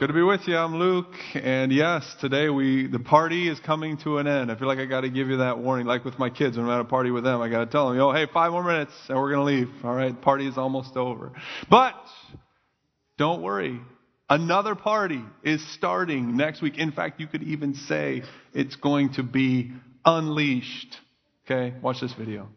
Good to be with you. I'm Luke, and yes, today the party is coming to an end. I feel like I got to give you that warning, like with my kids when I'm at a party with them. I got to tell them, "Oh, hey, 5 more minutes, and we're gonna leave. All right, the party is almost over." But don't worry, another party is starting next week. In fact, you could even say it's going to be unleashed. Okay, watch this video.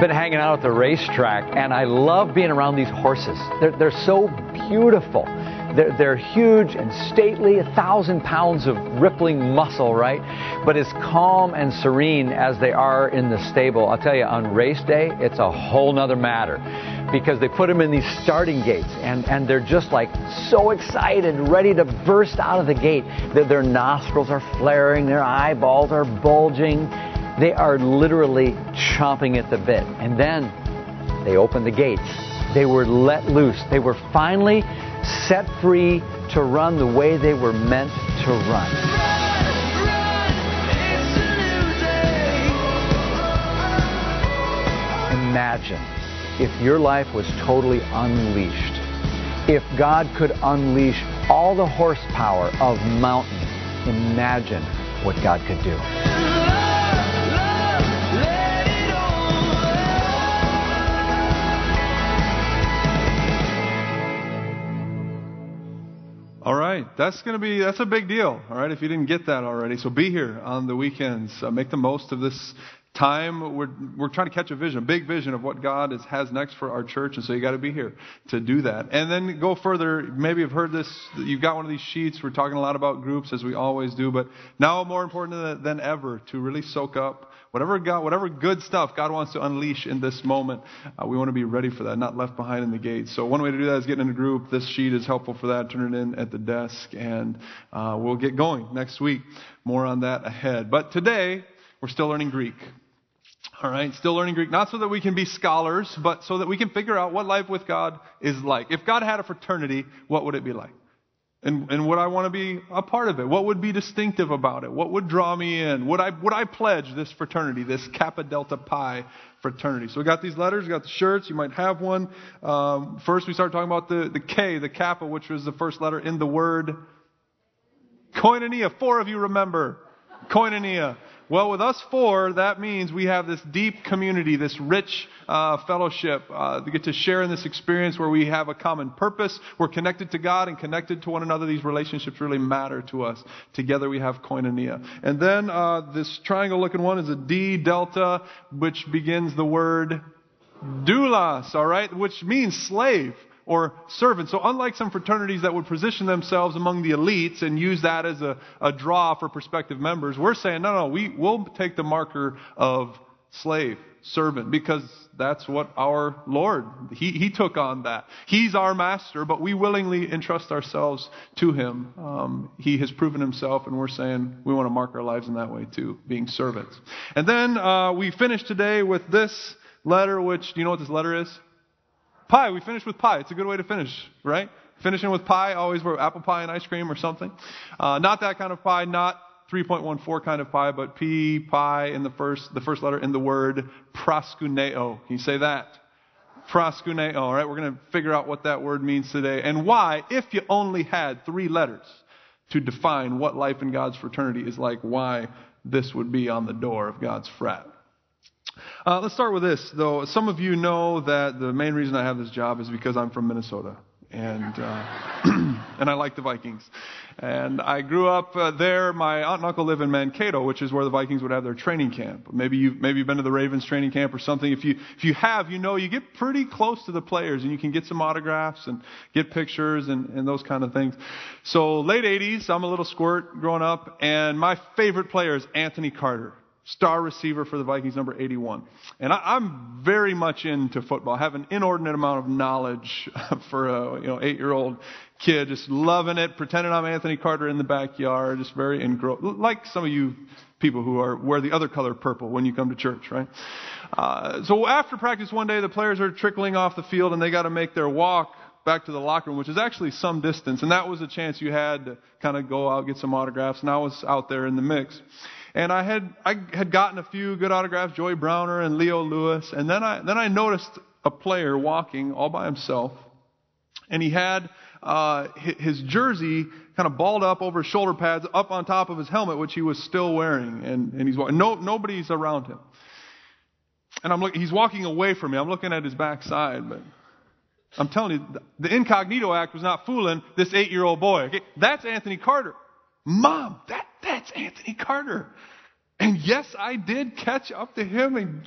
Been hanging out at the racetrack, and I love being around these horses. They're so beautiful. They're huge and stately, 1,000 pounds of rippling muscle, right? But as calm and serene as they are in the stable, I'll tell you, on race day, it's a whole nother matter, because they put them in these starting gates, and they're just like so excited, ready to burst out of the gate. Their nostrils are flaring, their eyeballs are bulging. They are literally chomping at the bit. And then they opened the gates. They were let loose. They were finally set free to run the way they were meant to run. Run, run, it's a new day. Imagine if your life was totally unleashed. If God could unleash all the horsepower of mountains, imagine what God could do. All right, that's a big deal, all right, if you didn't get that already. So be here on the weekends. Make the most of this time. We're trying to catch a vision, a big vision of what God has next for our church, and so you got to be here to do that. And then go further. Maybe you've heard this. You've got one of these sheets. We're talking a lot about groups, as we always do, but now more important than ever to really soak up whatever good stuff God wants to unleash in this moment. We want to be ready for that, not left behind in the gate. So one way to do that is get in a group. This sheet is helpful for that. Turn it in at the desk, and we'll get going next week. More on that ahead. But today, we're still learning Greek. All right, still learning Greek, not so that we can be scholars, but so that we can figure out what life with God is like. If God had a fraternity, what would it be like? And would I want to be a part of it? What would be distinctive about it? What would draw me in? Would I pledge this fraternity, this Kappa Delta Pi fraternity? So we got these letters, we got the shirts. You might have one. First, we start talking about the K, the Kappa, which was the first letter in the word Koinonia. 4 of you remember Koinonia. Well, with us 4, that means we have this deep community, this rich fellowship. We get to share in this experience where we have a common purpose. We're connected to God and connected to one another. These relationships really matter to us. Together we have koinonia. And then this triangle-looking one is a D delta, which begins the word doulos, all right, which means slave or servant. So unlike some fraternities that would position themselves among the elites and use that as a draw for prospective members, we're saying, we'll take the marker of slave, servant, because that's what our Lord, he took on that. He's our master, but we willingly entrust ourselves to him. He has proven himself, and we're saying we want to mark our lives in that way too, being servants. And then we finish today with this letter, which, do you know what this letter is? Pie. We finished with pie. It's a good way to finish, right? Finishing with pie, always with apple pie and ice cream or something. Not that kind of pie, not 3.14 kind of pie, but P, pie, in the first letter in the word proskuneo. Can you say that? Proskuneo, all right? We're going to figure out what that word means today and why, if you only had 3 letters to define what life in God's fraternity is like, why this would be on the door of God's frat. Let's start with this, though. Some of you know that the main reason I have this job is because I'm from Minnesota, and and I like the Vikings. And I grew up there. My aunt and uncle live in Mankato, which is where the Vikings would have their training camp. Maybe you've been to the Ravens training camp or something. If you have, you get pretty close to the players, and you can get some autographs and get pictures and those kind of things. So late 80s, I'm a little squirt growing up, and my favorite player is Anthony Carter. Star receiver for the Vikings, number 81. And I'm very much into football. I have an inordinate amount of knowledge for a 8-year-old kid, just loving it, pretending I'm Anthony Carter in the backyard, just very engrossed, like some of you people who wear the other color purple when you come to church, right? So after practice one day, the players are trickling off the field, and they got to make their walk back to the locker room, which is actually some distance. And that was a chance you had to kind of go out, get some autographs, and I was out there in the mix. And I had gotten a few good autographs, Joey Browner and Leo Lewis, and then I noticed a player walking all by himself, and he had his jersey kind of balled up over his shoulder pads, up on top of his helmet, which he was still wearing, and he's walking. Nobody's around him. And he's walking away from me. I'm looking at his backside, but I'm telling you, the incognito act was not fooling this 8-year-old boy. Okay? That's Anthony Carter. Mom, that's Anthony Carter. And yes, I did catch up to him and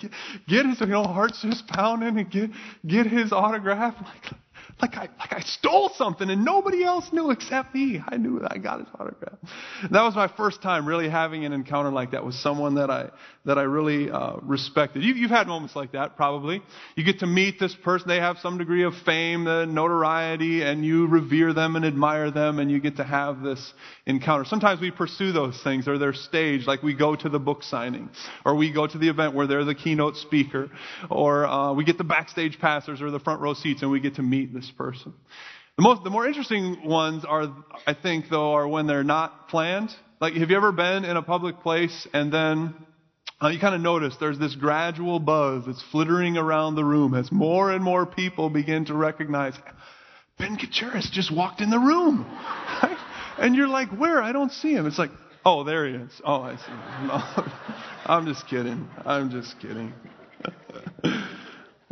get his heart's just pounding and get his autograph. Like I stole something and nobody else knew except me. I knew that I got his autograph. That was my first time really having an encounter like that with someone that I really respected. You've had moments like that probably. You get to meet this person. They have some degree of fame, the notoriety, and you revere them and admire them, and you get to have this encounter. Sometimes we pursue those things, or they're staged, like we go to the book signing, or we go to the event where they're the keynote speaker, or we get the backstage passers or the front row seats, and we get to meet this person. The more interesting ones are, I think, though, are when they're not planned. Like, have you ever been in a public place and then you kind of notice there's this gradual buzz that's flittering around the room as more and more people begin to recognize Ben Katchuris just walked in the room, right? And you're like, where? I don't see him. It's like, oh, there he is. Oh, I see him. No, I'm just kidding.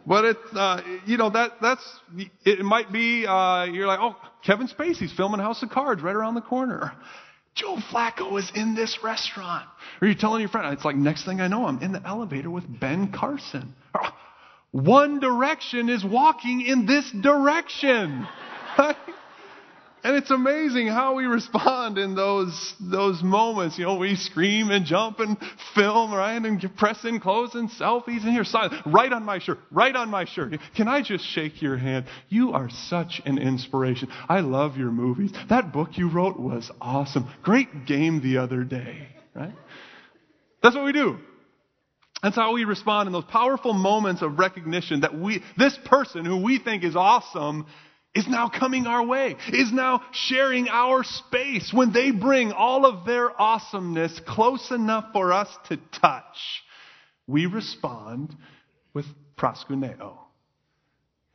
But it's, it might be, you're like, oh, Kevin Spacey's filming House of Cards right around the corner. Joe Flacco is in this restaurant. Or you're telling your friend, it's like, next thing I know, I'm in the elevator with Ben Carson. Or, One Direction is walking in this direction. Right? And it's amazing how we respond in those moments. We scream and jump and film, right? And press in clothes and selfies and your signs. Right on my shirt. Can I just shake your hand? You are such an inspiration. I love your movies. That book you wrote was awesome. Great game the other day, right? That's what we do. That's how we respond in those powerful moments of recognition that this person who we think is awesome is now coming our way, is now sharing our space when they bring all of their awesomeness close enough for us to touch. We respond with proskuneo.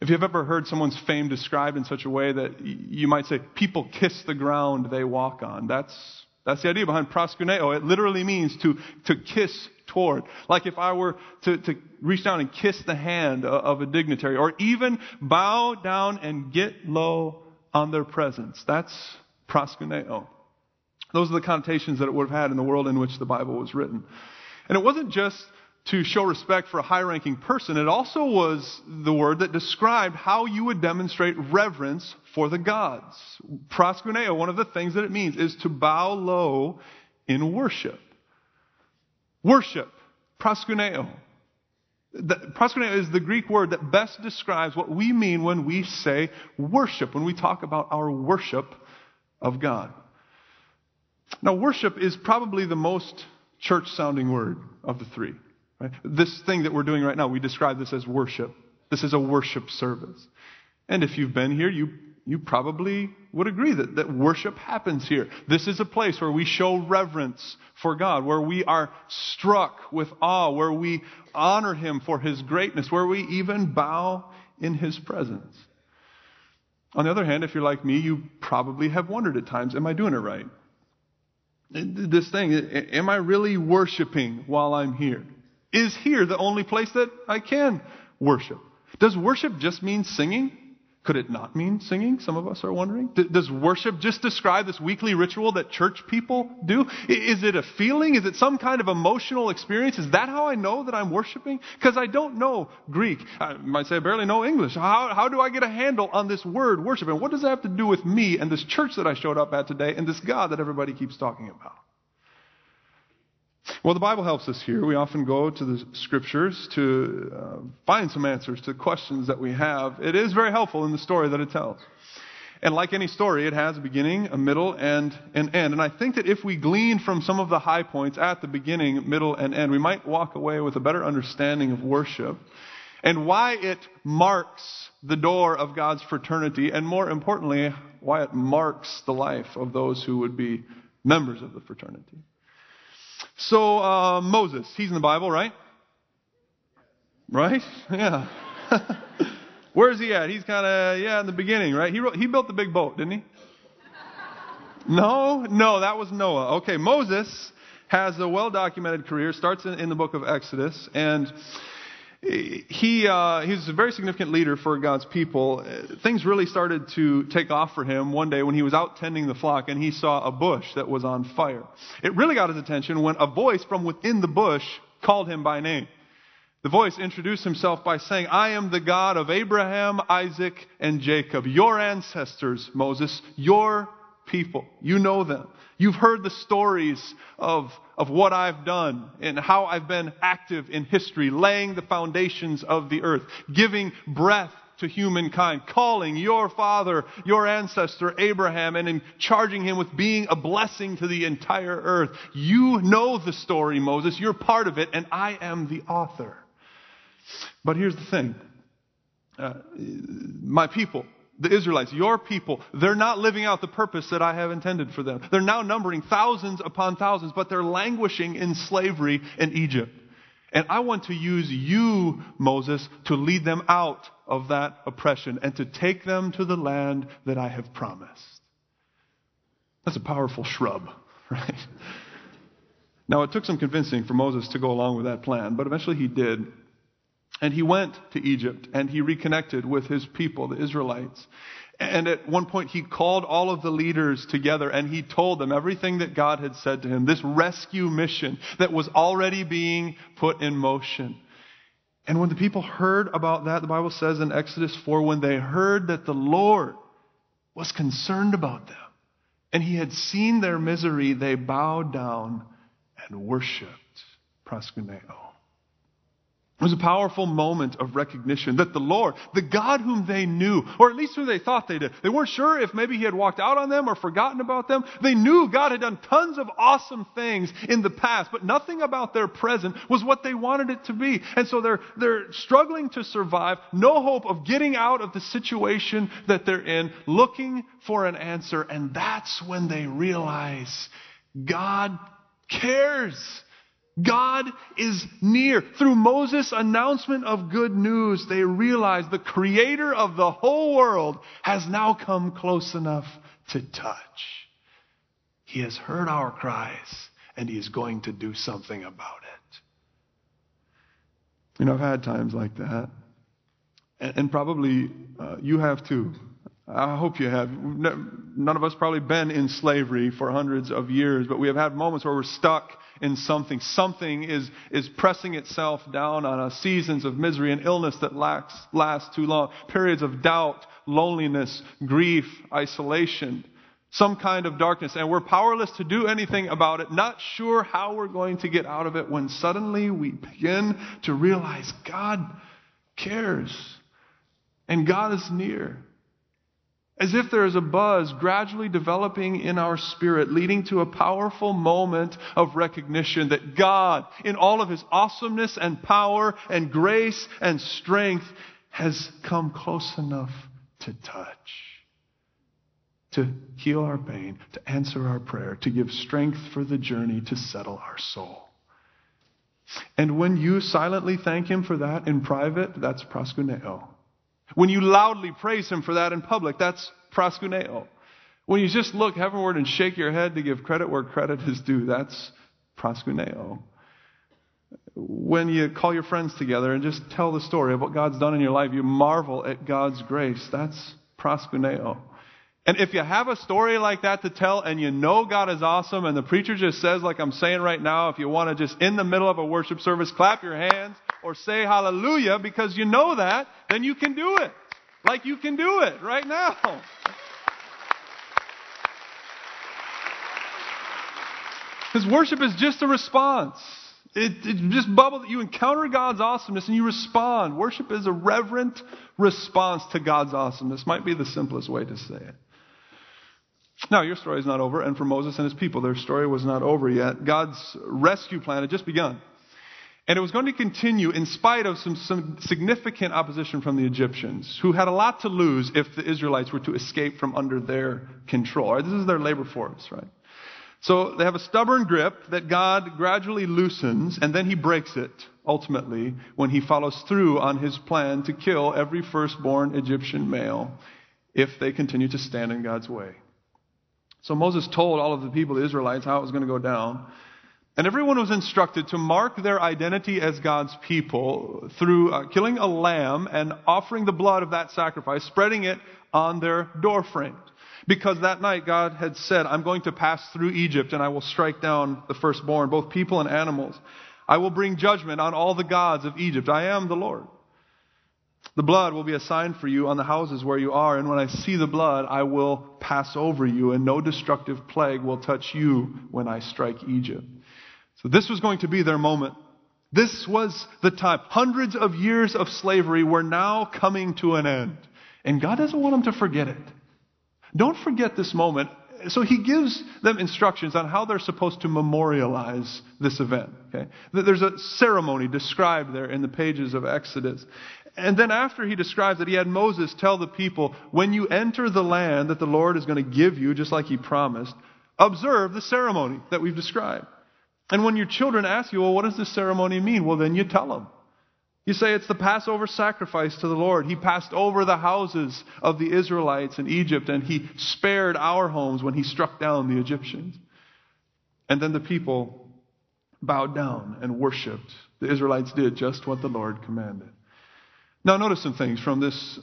If you've ever heard someone's fame described in such a way that you might say, people kiss the ground they walk on, that's the idea behind proskuneo. It literally means to kiss toward. Like if I were to reach down and kiss the hand of a dignitary, or even bow down and get low on their presence. That's proskuneo. Those are the connotations that it would have had in the world in which the Bible was written. And it wasn't just to show respect for a high-ranking person. It also was the word that described how you would demonstrate reverence for the gods. Proskuneo, one of the things that it means, is to bow low in worship. Worship, proskuneo. Proskuneo is the Greek word that best describes what we mean when we say worship, when we talk about our worship of God. Now, worship is probably the most church-sounding word of the three. Right? This thing that we're doing right now, we describe this as worship. This is a worship service. And if you've been here, you probably would agree that worship happens here. This is a place where we show reverence for God, where we are struck with awe, where we honor Him for His greatness, where we even bow in His presence. On the other hand, if you're like me, you probably have wondered at times, am I doing it right? This thing, am I really worshiping while I'm here? Is here the only place that I can worship? Does worship just mean singing? Could it not mean singing? Some of us are wondering. Does worship just describe this weekly ritual that church people do? Is it a feeling? Is it some kind of emotional experience? Is that how I know that I'm worshiping? Because I don't know Greek. I might say I barely know English. How do I get a handle on this word worship? And what does it have to do with me and this church that I showed up at today and this God that everybody keeps talking about? Well, the Bible helps us here. We often go to the Scriptures to find some answers to questions that we have. It is very helpful in the story that it tells. And like any story, it has a beginning, a middle, and an end. And I think that if we glean from some of the high points at the beginning, middle, and end, we might walk away with a better understanding of worship and why it marks the door of God's fraternity, and more importantly, why it marks the life of those who would be members of the fraternity. So Moses, he's in the Bible, right? Right? Yeah. Where's he at? He's kind of, in the beginning, right? He built the big boat, didn't he? No, that was Noah. Okay, Moses has a well-documented career, starts in the book of Exodus, and he's a very significant leader for God's people. Things really started to take off for him one day when he was out tending the flock and he saw a bush that was on fire. It really got his attention when a voice from within the bush called him by name. The voice introduced himself by saying, "I am the God of Abraham, Isaac, and Jacob, your ancestors, Moses, your people. You know them. You've heard the stories of what I've done and how I've been active in history, laying the foundations of the earth, giving breath to humankind, calling your father, your ancestor Abraham, and in charging him with being a blessing to the entire earth. You know the story, Moses. You're part of it, and I am the author." But here's the thing. My people, the Israelites, your people, they're not living out the purpose that I have intended for them. They're now numbering thousands upon thousands, but they're languishing in slavery in Egypt. And I want to use you, Moses, to lead them out of that oppression and to take them to the land that I have promised. That's a powerful shrub, right? Now, it took some convincing for Moses to go along with that plan, but eventually he did. And he went to Egypt, and he reconnected with his people, the Israelites. And at one point, he called all of the leaders together, and he told them everything that God had said to him, this rescue mission that was already being put in motion. And when the people heard about that, the Bible says in Exodus 4, when they heard that the Lord was concerned about them, and he had seen their misery, they bowed down and worshipped. Proskuneo. It was a powerful moment of recognition that the Lord, the God whom they knew, or at least who they thought they did, they weren't sure if maybe he had walked out on them or forgotten about them. They knew God had done tons of awesome things in the past, but nothing about their present was what they wanted it to be. And so they're struggling to survive, no hope of getting out of the situation that they're in, looking for an answer. And that's when they realize God cares. God is near. Through Moses' announcement of good news, they realize the creator of the whole world has now come close enough to touch. He has heard our cries, and he is going to do something about it. You know, I've had times like that, and probably you have too. I hope you have. None of us probably been in slavery for hundreds of years, but we have had moments where we're stuck in something. Something is pressing itself down on us. Seasons of misery and illness that last too long. Periods of doubt, loneliness, grief, isolation. Some kind of darkness. And we're powerless to do anything about it. Not sure how we're going to get out of it when suddenly we begin to realize God cares. And God is near. As if there is a buzz gradually developing in our spirit, leading to a powerful moment of recognition that God, in all of his awesomeness and power and grace and strength, has come close enough to touch, to heal our pain, to answer our prayer, to give strength for the journey, to settle our soul. And when you silently thank him for that in private, that's proskuneo. When you loudly praise him for that in public, that's proskuneo. When you just look heavenward and shake your head to give credit where credit is due, that's proskuneo. When you call your friends together and just tell the story of what God's done in your life, you marvel at God's grace, that's proskuneo. And if you have a story like that to tell and you know God is awesome and the preacher just says, like I'm saying right now, if you want to just in the middle of a worship service, clap your hands or say hallelujah because you know that, then you can do it. Like you can do it right now. Because worship is just a response. It just bubbles. You encounter God's awesomeness and you respond. Worship is a reverent response to God's awesomeness. Might be the simplest way to say it. Now, your story is not over, and for Moses and his people, their story was not over yet. God's rescue plan had just begun, and it was going to continue in spite of some significant opposition from the Egyptians, who had a lot to lose if the Israelites were to escape from under their control. This is their labor force, right? So they have a stubborn grip that God gradually loosens, and then he breaks it, ultimately, when he follows through on his plan to kill every firstborn Egyptian male if they continue to stand in God's way. So Moses told all of the people, the Israelites, how it was going to go down. And everyone was instructed to mark their identity as God's people through killing a lamb and offering the blood of that sacrifice, spreading it on their doorframe. Because that night God had said, I'm going to pass through Egypt and I will strike down the firstborn, both people and animals. I will bring judgment on all the gods of Egypt. I am the Lord. The blood will be a sign for you on the houses where you are, and when I see the blood, I will pass over you, and no destructive plague will touch you when I strike Egypt. So this was going to be their moment. This was the time. Hundreds of years of slavery were now coming to an end, and God doesn't want them to forget it. Don't forget this moment. So he gives them instructions on how they're supposed to memorialize this event. Okay? There's a ceremony described there in the pages of Exodus. And then after he describes it, he had Moses tell the people, when you enter the land that the Lord is going to give you, just like he promised, observe the ceremony that we've described. And when your children ask you, well, what does this ceremony mean? Well, then you tell them. You say it's the Passover sacrifice to the Lord. He passed over the houses of the Israelites in Egypt, and he spared our homes when he struck down the Egyptians. And then the people bowed down and worshiped. The Israelites did just what the Lord commanded. Now notice some things from this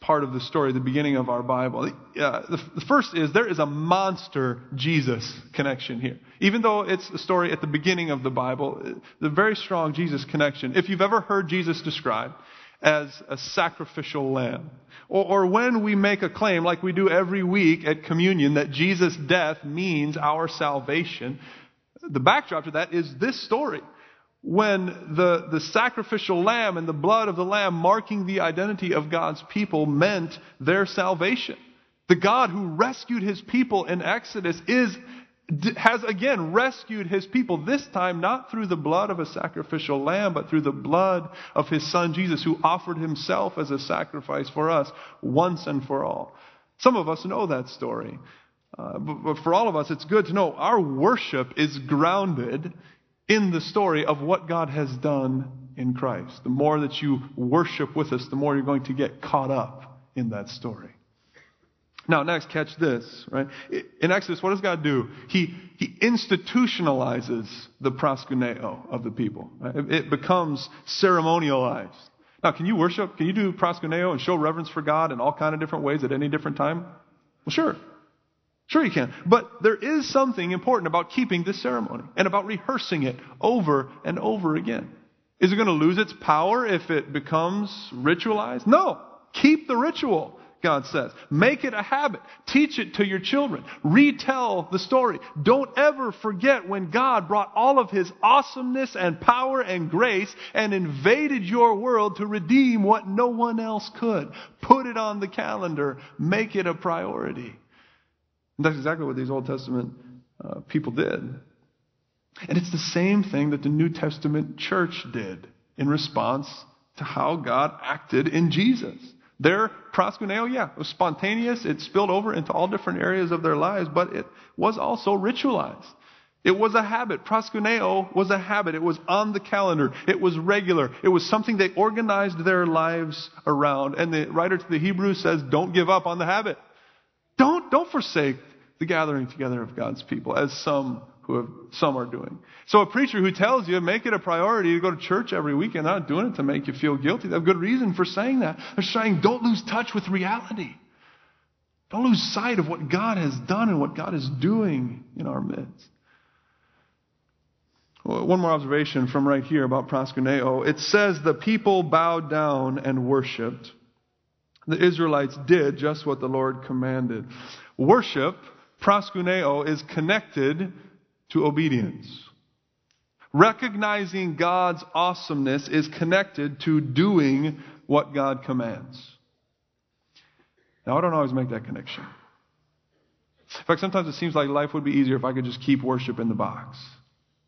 part of the story, the beginning of our Bible. The first is there is a monster Jesus connection here. Even though it's a story at the beginning of the Bible, the very strong Jesus connection. If you've ever heard Jesus described as a sacrificial lamb, or when we make a claim like we do every week at communion that Jesus' death means our salvation, the backdrop to that is this story. When the sacrificial lamb and the blood of the lamb marking the identity of God's people meant their salvation. The God who rescued his people in Exodus has again rescued his people, this time not through the blood of a sacrificial lamb, but through the blood of his son Jesus, who offered himself as a sacrifice for us once and for all. Some of us know that story. But for all of us, it's good to know our worship is grounded in the story of what God has done in Christ. The more that you worship with us, the more you're going to get caught up in that story. Now, next, catch this, right? In Exodus, what does God do? He institutionalizes the proskuneo of the people. Right? It becomes ceremonialized. Now, can you worship? Can you do proskuneo and show reverence for God in all kinds of different ways at any different time? Well, sure. Sure you can, but there is something important about keeping this ceremony and about rehearsing it over and over again. Is it going to lose its power if it becomes ritualized? No. Keep the ritual, God says. Make it a habit. Teach it to your children. Retell the story. Don't ever forget when God brought all of his awesomeness and power and grace and invaded your world to redeem what no one else could. Put it on the calendar. Make it a priority. And that's exactly what these Old Testament people did. And it's the same thing that the New Testament church did in response to how God acted in Jesus. Their proskuneo, it was spontaneous. It spilled over into all different areas of their lives, but it was also ritualized. It was a habit. Proskuneo was a habit. It was on the calendar. It was regular. It was something they organized their lives around. And the writer to the Hebrews says, don't give up on the habit. Don't forsake the gathering together of God's people, as some are doing. So a preacher who tells you, make it a priority to go to church every weekend, not doing it to make you feel guilty. They have good reason for saying that. They're saying, don't lose touch with reality. Don't lose sight of what God has done and what God is doing in our midst. One more observation from right here about proskuneo. It says the people bowed down and worshipped. The Israelites did just what the Lord commanded. Worship, proskuneo, is connected to obedience. Recognizing God's awesomeness is connected to doing what God commands. Now, I don't always make that connection. In fact, sometimes it seems like life would be easier if I could just keep worship in the box.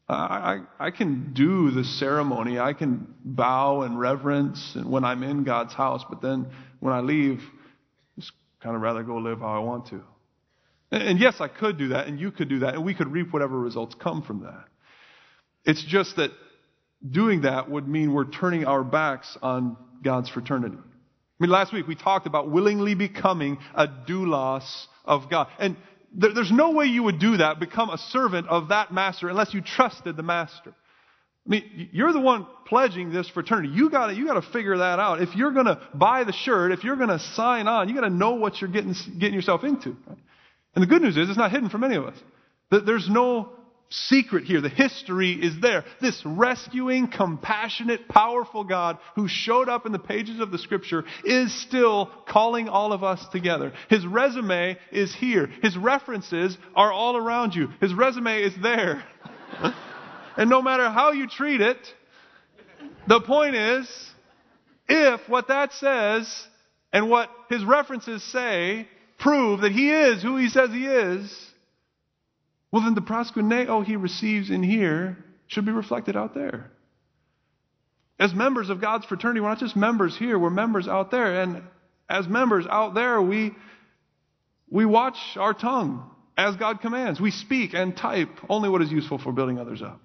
I can do the ceremony. I can bow and reverence when I'm in God's house, but then when I leave, I just kind of rather go live how I want to. And yes, I could do that, and you could do that, and we could reap whatever results come from that. It's just that doing that would mean we're turning our backs on God's fraternity. I mean, last week we talked about willingly becoming a doulos of God. And there's no way you would do that, become a servant of that master, unless you trusted the master. I mean, you're the one pledging this fraternity. You got to figure that out. If you're going to buy the shirt, if you're going to sign on, you got to know what you're getting yourself into. Right? And the good news is it's not hidden from any of us. There's no secret here. The history is there. This rescuing, compassionate, powerful God who showed up in the pages of the Scripture is still calling all of us together. His resume is here. His references are all around you. His resume is there. And no matter how you treat it, the point is, if what that says and what his references say prove that he is who he says he is, well, then the proskuneo he receives in here should be reflected out there. As members of God's fraternity, we're not just members here, we're members out there. And as members out there, we watch our tongue as God commands. We speak and type only what is useful for building others up.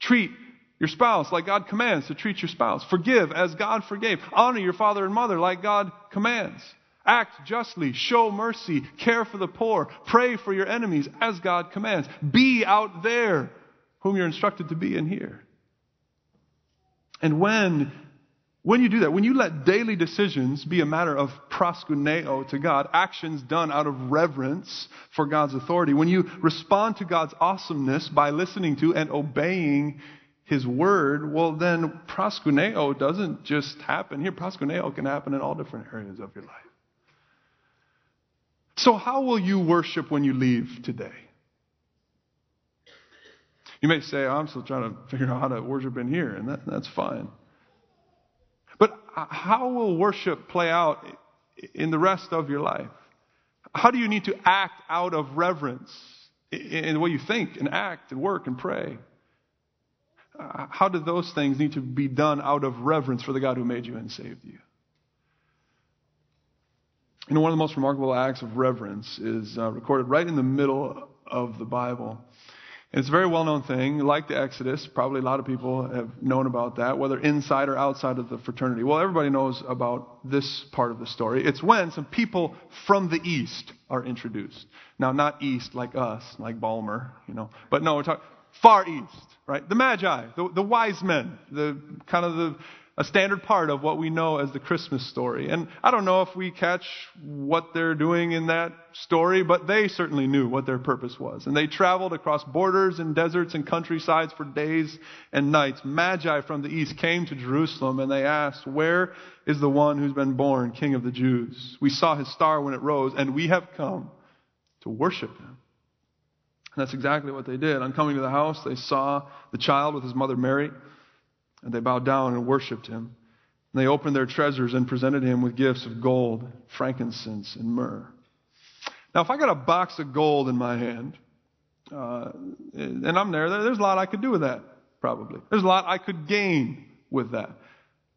Treat your spouse like God commands to treat your spouse. Forgive as God forgave. Honor your father and mother like God commands. Act justly, show mercy, care for the poor, pray for your enemies as God commands. Be out there whom you're instructed to be in here. And when you do that, when you let daily decisions be a matter of proskuneo to God, actions done out of reverence for God's authority, when you respond to God's awesomeness by listening to and obeying His word, well then proskuneo doesn't just happen here. Proskuneo can happen in all different areas of your life. So how will you worship when you leave today? You may say, I'm still trying to figure out how to worship in here, and that's fine. But how will worship play out in the rest of your life? How do you need to act out of reverence in the way you think and act and work and pray? How do those things need to be done out of reverence for the God who made you and saved you? You know, one of the most remarkable acts of reverence is recorded right in the middle of the Bible. And it's a very well-known thing, like the Exodus. Probably a lot of people have known about that, whether inside or outside of the fraternity. Well, everybody knows about this part of the story. It's when some people from the East are introduced. Now, not East like us, like Balmer, you know. But no, we're talking Far East, right? The Magi, the wise men, a standard part of what we know as the Christmas story. And I don't know if we catch what they're doing in that story, but they certainly knew what their purpose was. And they traveled across borders and deserts and countrysides for days and nights. Magi from the east came to Jerusalem and they asked, "Where is the one who's been born, King of the Jews? We saw his star when it rose, and we have come to worship him." And that's exactly what they did. On coming to the house, they saw the child with his mother Mary, and they bowed down and worshipped him. And they opened their treasures and presented him with gifts of gold, frankincense, and myrrh. Now, if I got a box of gold in my hand, and I'm there's a lot I could do with that, probably. There's a lot I could gain with that.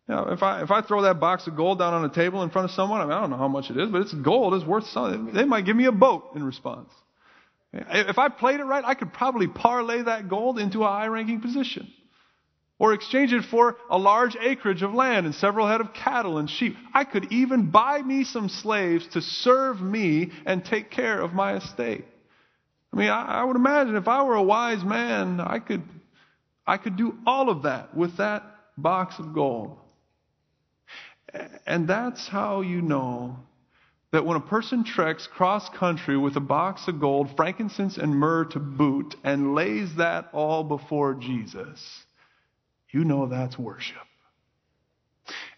Now, if I throw that box of gold down on a table in front of someone, I don't know how much it is, but it's gold. It's worth something. They might give me a boat in response. If I played it right, I could probably parlay that gold into a high-ranking position, or exchange it for a large acreage of land and several head of cattle and sheep. I could even buy me some slaves to serve me and take care of my estate. I mean, I would imagine if I were a wise man, I could do all of that with that box of gold. And that's how you know that when a person treks cross-country with a box of gold, frankincense and myrrh to boot, and lays that all before Jesus, you know that's worship.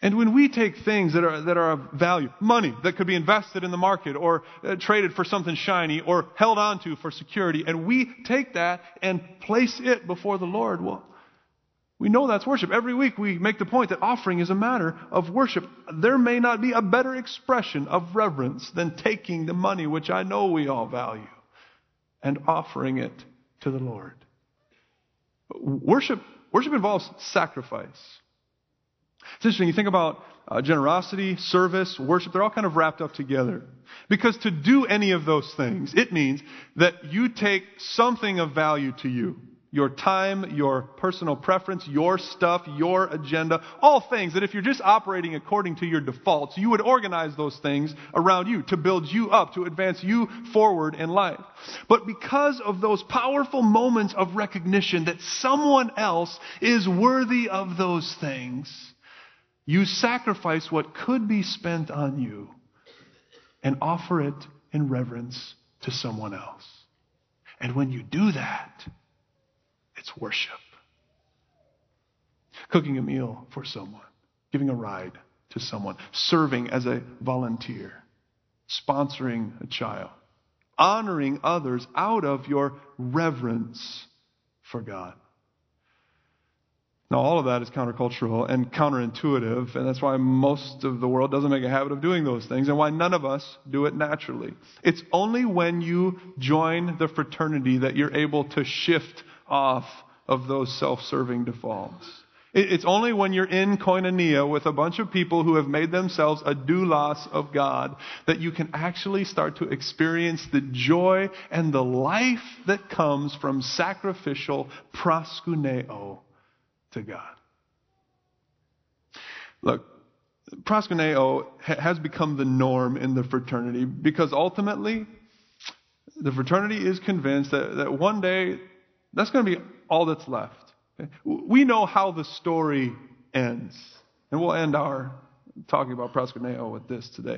And when we take things that are of value, money that could be invested in the market or traded for something shiny or held onto for security, and we take that and place it before the Lord, well, we know that's worship. Every week we make the point that offering is a matter of worship. There may not be a better expression of reverence than taking the money, which I know we all value, and offering it to the Lord. Worship involves sacrifice. It's interesting. You think about generosity, service, worship. They're all kind of wrapped up together. Because to do any of those things, it means that you take something of value to you. Your time, your personal preference, your stuff, your agenda, all things that if you're just operating according to your defaults, you would organize those things around you to build you up, to advance you forward in life. But because of those powerful moments of recognition that someone else is worthy of those things, you sacrifice what could be spent on you and offer it in reverence to someone else. And when you do that, it's worship. Cooking a meal for someone, giving a ride to someone, serving as a volunteer, sponsoring a child, honoring others out of your reverence for God. Now, all of that is countercultural and counterintuitive, and that's why most of the world doesn't make a habit of doing those things and why none of us do it naturally. It's only when you join the fraternity that you're able to shift off of those self-serving defaults. It's only when you're in Koinonia with a bunch of people who have made themselves a doulos of God that you can actually start to experience the joy and the life that comes from sacrificial proskuneo to God. Look, proskuneo has become the norm in the fraternity because ultimately the fraternity is convinced that one day that's going to be all that's left. We know how the story ends. And we'll end our talking about proskuneo with this today.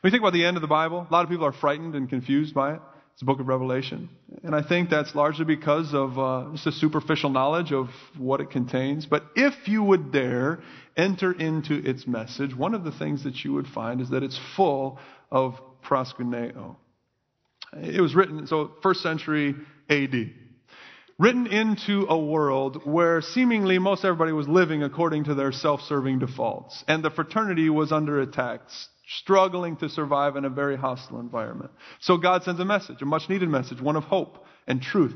When you think about the end of the Bible, a lot of people are frightened and confused by it. It's the book of Revelation. And I think that's largely because of just a superficial knowledge of what it contains. But if you would dare enter into its message, one of the things that you would find is that it's full of proskuneo. It was written, so 1st century A.D., written into a world where seemingly most everybody was living according to their self-serving defaults. And the fraternity was under attack, struggling to survive in a very hostile environment. So God sends a message, a much-needed message, one of hope and truth.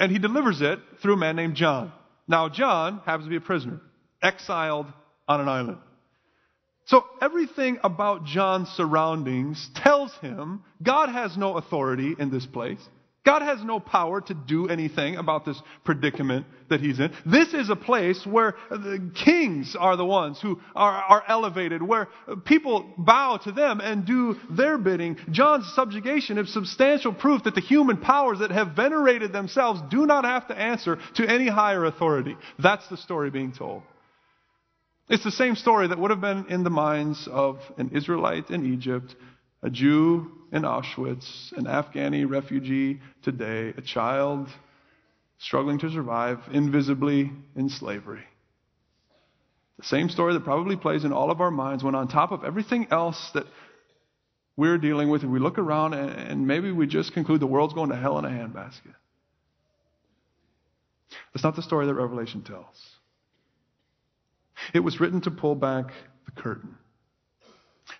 And he delivers it through a man named John. Now, John happens to be a prisoner, exiled on an island. So everything about John's surroundings tells him God has no authority in this place. God has no power to do anything about this predicament that he's in. This is a place where the kings are the ones who are elevated, where people bow to them and do their bidding. John's subjugation is substantial proof that the human powers that have venerated themselves do not have to answer to any higher authority. That's the story being told. It's the same story that would have been in the minds of an Israelite in Egypt, a Jew in Auschwitz, an Afghani refugee today, a child struggling to survive, invisibly in slavery. The same story that probably plays in all of our minds when on top of everything else that we're dealing with, we look around and maybe we just conclude the world's going to hell in a handbasket. That's not the story that Revelation tells. It was written to pull back the curtain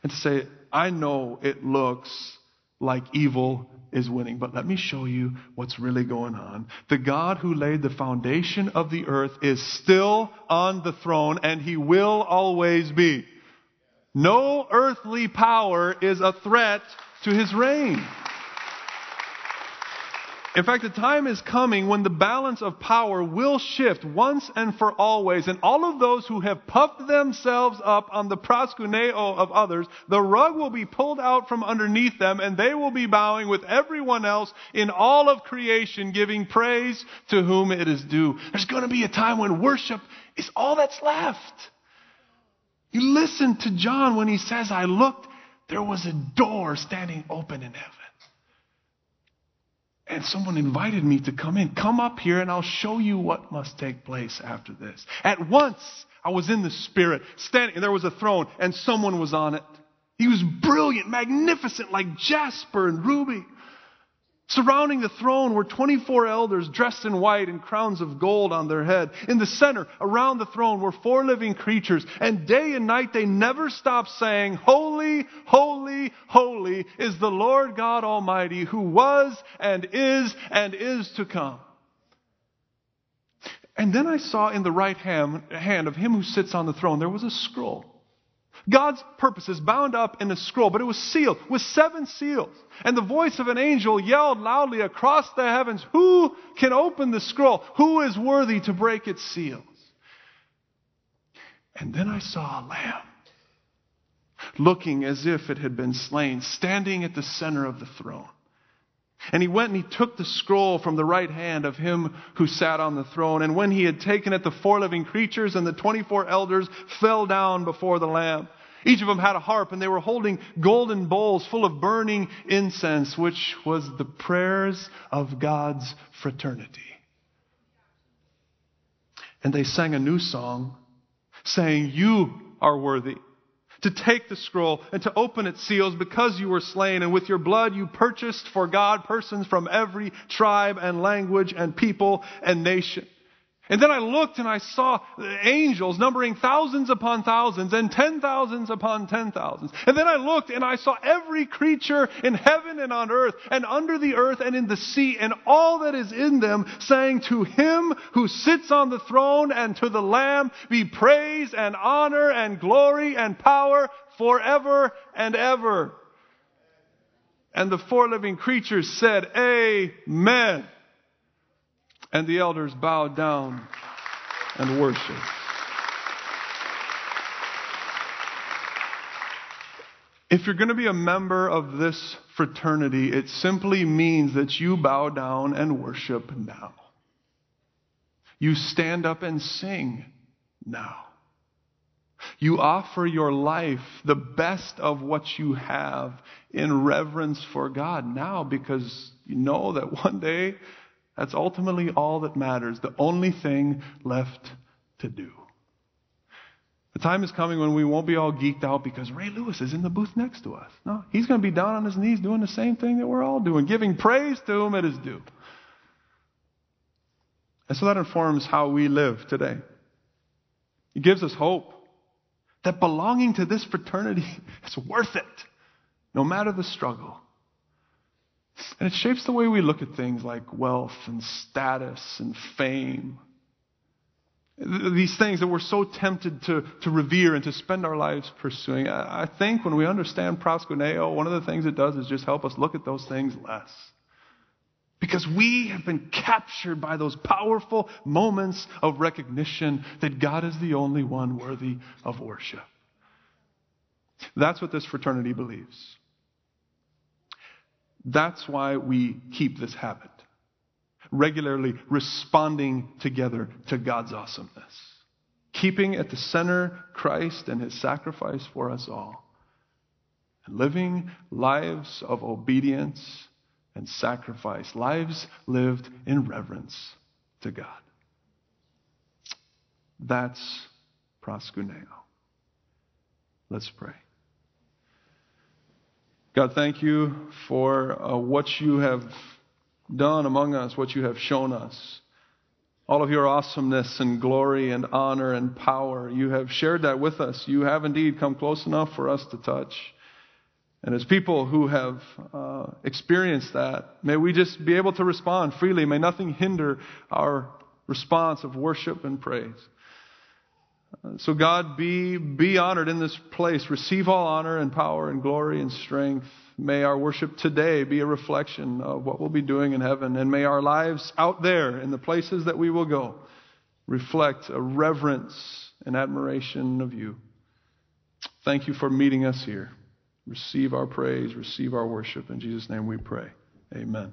and to say, I know it looks like evil is winning, but let me show you what's really going on. The God who laid the foundation of the earth is still on the throne, and he will always be. No earthly power is a threat to his reign. In fact, the time is coming when the balance of power will shift once and for always, and all of those who have puffed themselves up on the proskuneo of others, the rug will be pulled out from underneath them, and they will be bowing with everyone else in all of creation, giving praise to whom it is due. There's going to be a time when worship is all that's left. You listen to John when he says, I looked, there was a door standing open in heaven. And someone invited me to come in. Come up here and I'll show you what must take place after this. At once, I was in the Spirit, standing, and there was a throne, and someone was on it. He was brilliant, magnificent, like jasper and ruby. Surrounding the throne were 24 elders dressed in white and crowns of gold on their head. In the center, around the throne, were 4 living creatures. And day and night they never stopped saying, Holy, holy, holy is the Lord God Almighty, who was and is to come. And then I saw in the right hand of him who sits on the throne, there was a scroll. God's purpose is bound up in a scroll, but it was sealed with 7 seals. And the voice of an angel yelled loudly across the heavens, "Who can open the scroll? Who is worthy to break its seals?" And then I saw a lamb, looking as if it had been slain, standing at the center of the throne. And he went and he took the scroll from the right hand of him who sat on the throne. And when he had taken it, the 4 living creatures and the 24 elders fell down before the Lamb. Each of them had a harp, and they were holding golden bowls full of burning incense, which was the prayers of God's fraternity. And they sang a new song, saying, "You are worthy to take the scroll and to open its seals, because you were slain, and with your blood you purchased for God persons from every tribe and language and people and nation." And then I looked and I saw angels numbering thousands upon thousands and 10,000s upon 10,000s. And then I looked and I saw every creature in heaven and on earth and under the earth and in the sea and all that is in them, saying, "To him who sits on the throne and to the Lamb be praise and honor and glory and power forever and ever." And the 4 living creatures said, "Amen." And the elders bowed down and worshiped. If you're going to be a member of this fraternity, it simply means that you bow down and worship now. You stand up and sing now. You offer your life, the best of what you have, in reverence for God now, because you know that one day that's ultimately all that matters, the only thing left to do. The time is coming when we won't be all geeked out because Ray Lewis is in the booth next to us. No, he's going to be down on his knees doing the same thing that we're all doing, giving praise to whom it is due. And so that informs how we live today. It gives us hope that belonging to this fraternity is worth it, no matter the struggle. And it shapes the way we look at things like wealth and status and fame. These things that we're so tempted to revere and to spend our lives pursuing. I think when we understand proskuneo, one of the things it does is just help us look at those things less. Because we have been captured by those powerful moments of recognition that God is the only one worthy of worship. That's what this fraternity believes. That's why we keep this habit, regularly responding together to God's awesomeness, keeping at the center Christ and his sacrifice for us all, and living lives of obedience and sacrifice, lives lived in reverence to God. That's proskuneo. Let's pray. God, thank you for what you have done among us, what you have shown us. All of your awesomeness and glory and honor and power, you have shared that with us. You have indeed come close enough for us to touch. And as people who have experienced that, may we just be able to respond freely. May nothing hinder our response of worship and praise. So God, be honored in this place. Receive all honor and power and glory and strength. May our worship today be a reflection of what we'll be doing in heaven. And may our lives out there in the places that we will go reflect a reverence and admiration of you. Thank you for meeting us here. Receive our praise. Receive our worship. In Jesus' name we pray. Amen.